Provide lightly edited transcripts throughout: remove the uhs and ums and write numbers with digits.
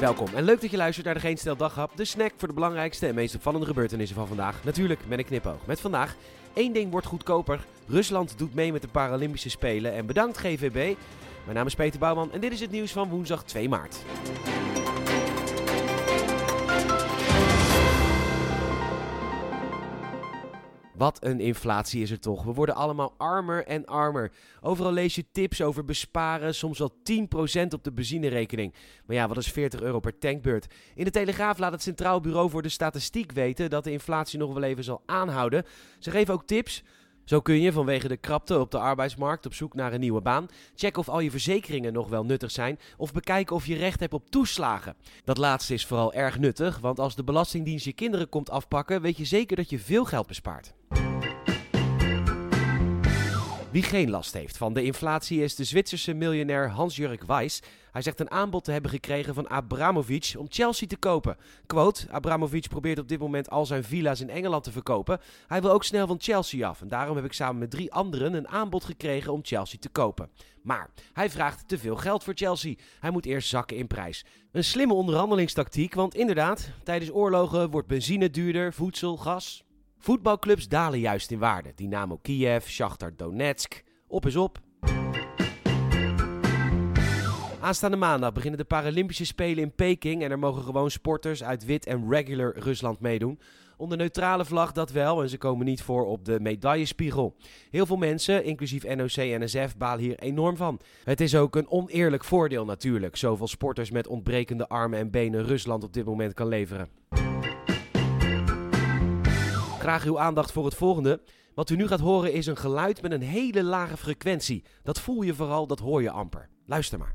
Welkom en leuk dat je luistert naar de GeenStijl Daghap, de snack voor de belangrijkste en meest opvallende gebeurtenissen van vandaag. Natuurlijk met een knipoog. Met vandaag, één ding wordt goedkoper, Rusland doet mee met de Paralympische Spelen en bedankt GVB. Mijn naam is Peter Bouwman en dit is het nieuws van woensdag 2 maart. Wat een inflatie is er toch. We worden allemaal armer en armer. Overal lees je tips over besparen, soms wel 10% op de benzinerekening. Maar ja, wat is €40 per tankbeurt? In de Telegraaf laat het Centraal Bureau voor de Statistiek weten dat de inflatie nog wel even zal aanhouden. Ze geven ook tips. Zo kun je vanwege de krapte op de arbeidsmarkt op zoek naar een nieuwe baan, checken of al je verzekeringen nog wel nuttig zijn of bekijken of je recht hebt op toeslagen. Dat laatste is vooral erg nuttig, want als de Belastingdienst je kinderen komt afpakken, weet je zeker dat je veel geld bespaart. Wie geen last heeft van de inflatie is de Zwitserse miljonair Hans-Jurk Weiss. Hij zegt een aanbod te hebben gekregen van Abramovich om Chelsea te kopen. Quote, Abramovich probeert op dit moment al zijn villa's in Engeland te verkopen. Hij wil ook snel van Chelsea af en daarom heb ik samen met 3 anderen een aanbod gekregen om Chelsea te kopen. Maar hij vraagt te veel geld voor Chelsea. Hij moet eerst zakken in prijs. Een slimme onderhandelingstactiek, want inderdaad, tijdens oorlogen wordt benzine duurder, voedsel, gas. Voetbalclubs dalen juist in waarde. Dynamo Kiev, Shakhtar Donetsk. Op is op. Aanstaande maandag beginnen de Paralympische Spelen in Peking en er mogen gewoon sporters uit wit en regular Rusland meedoen. Onder neutrale vlag dat wel en ze komen niet voor op de medaillespiegel. Heel veel mensen, inclusief NOC en NSF, balen hier enorm van. Het is ook een oneerlijk voordeel natuurlijk, zoveel sporters met ontbrekende armen en benen Rusland op dit moment kan leveren. Graag uw aandacht voor het volgende. Wat u nu gaat horen is een geluid met een hele lage frequentie. Dat voel je vooral, dat hoor je amper. Luister maar.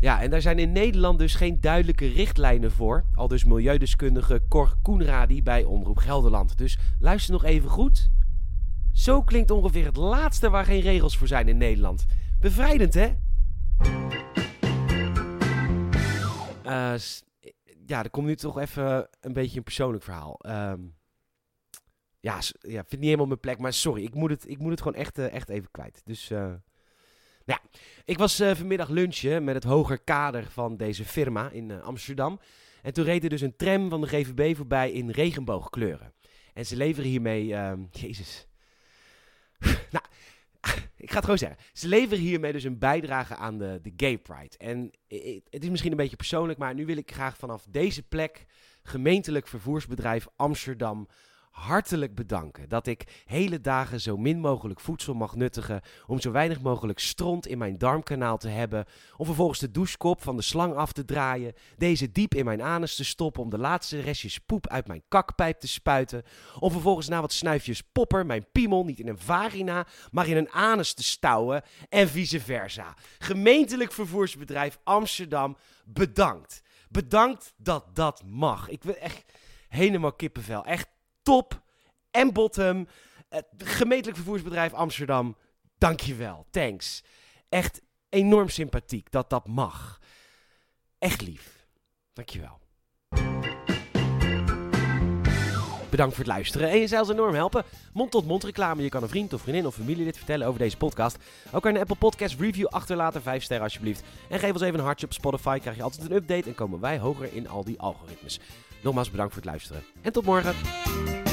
Ja, en daar zijn in Nederland dus geen duidelijke richtlijnen voor. Aldus milieudeskundige Cor Coenradi bij Omroep Gelderland. Dus luister nog even goed. Zo klinkt ongeveer het laatste waar geen regels voor zijn in Nederland. Bevrijdend, hè? Ja, er komt nu toch even een beetje een persoonlijk verhaal. Ja, vind niet helemaal mijn plek, maar sorry. Ik moet het gewoon echt even kwijt. Dus, nou ja. Ik was vanmiddag lunchen met het hoger kader van deze firma in Amsterdam. En toen reed er dus een tram van de GVB voorbij in regenboogkleuren. En ze leveren hiermee... Jezus. Nou, ik ga het gewoon zeggen. Ze leveren hiermee dus een bijdrage aan de Gay Pride. En het is misschien een beetje persoonlijk, maar nu wil ik graag vanaf deze plek gemeentelijk vervoersbedrijf Amsterdam hartelijk bedanken dat ik hele dagen zo min mogelijk voedsel mag nuttigen, om zo weinig mogelijk stront in mijn darmkanaal te hebben, om vervolgens de douchekop van de slang af te draaien, deze diep in mijn anus te stoppen om de laatste restjes poep uit mijn kakpijp te spuiten, om vervolgens na wat snuifjes popper mijn piemel niet in een vagina, maar in een anus te stouwen en vice versa. Gemeentelijk vervoersbedrijf Amsterdam, bedankt. Bedankt dat dat mag. Ik wil echt helemaal kippenvel, echt top en bottom. Het gemeentelijk vervoersbedrijf Amsterdam, dankjewel, thanks. Echt enorm sympathiek dat dat mag. Echt lief. Dankjewel. Bedankt voor het luisteren en je zou ons enorm helpen. Mond-tot-mond reclame. Je kan een vriend of vriendin of familielid vertellen over deze podcast. Ook kan je een Apple Podcast review achterlaten. 5 sterren alsjeblieft. En geef ons even een hartje op Spotify. Krijg je altijd een update en komen wij hoger in al die algoritmes. Nogmaals bedankt voor het luisteren. En tot morgen.